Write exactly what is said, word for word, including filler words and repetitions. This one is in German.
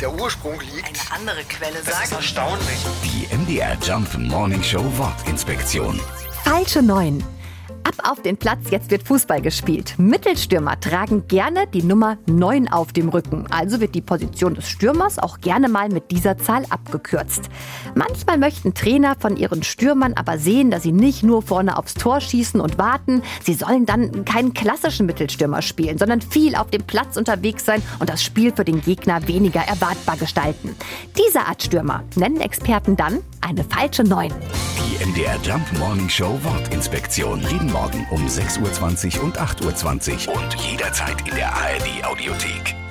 der Ursprung liegt. Eine andere Quelle sagt. Das ist erstaunlich. Die M D R Jump Morning Show Wortinspektion. Falsche Neun. Ab auf den Platz, jetzt wird Fußball gespielt. Mittelstürmer tragen gerne die Nummer neun auf dem Rücken. Also wird die Position des Stürmers auch gerne mal mit dieser Zahl abgekürzt. Manchmal möchten Trainer von ihren Stürmern aber sehen, dass sie nicht nur vorne aufs Tor schießen und warten. Sie sollen dann keinen klassischen Mittelstürmer spielen, sondern viel auf dem Platz unterwegs sein und das Spiel für den Gegner weniger erwartbar gestalten. Diese Art Stürmer nennen Experten dann eine falsche neun. Die M D R Jump Morning Show Wortinspektion. Jeden Morgen um sechs Uhr zwanzig und acht Uhr zwanzig. Und jederzeit in der A R D Audiothek.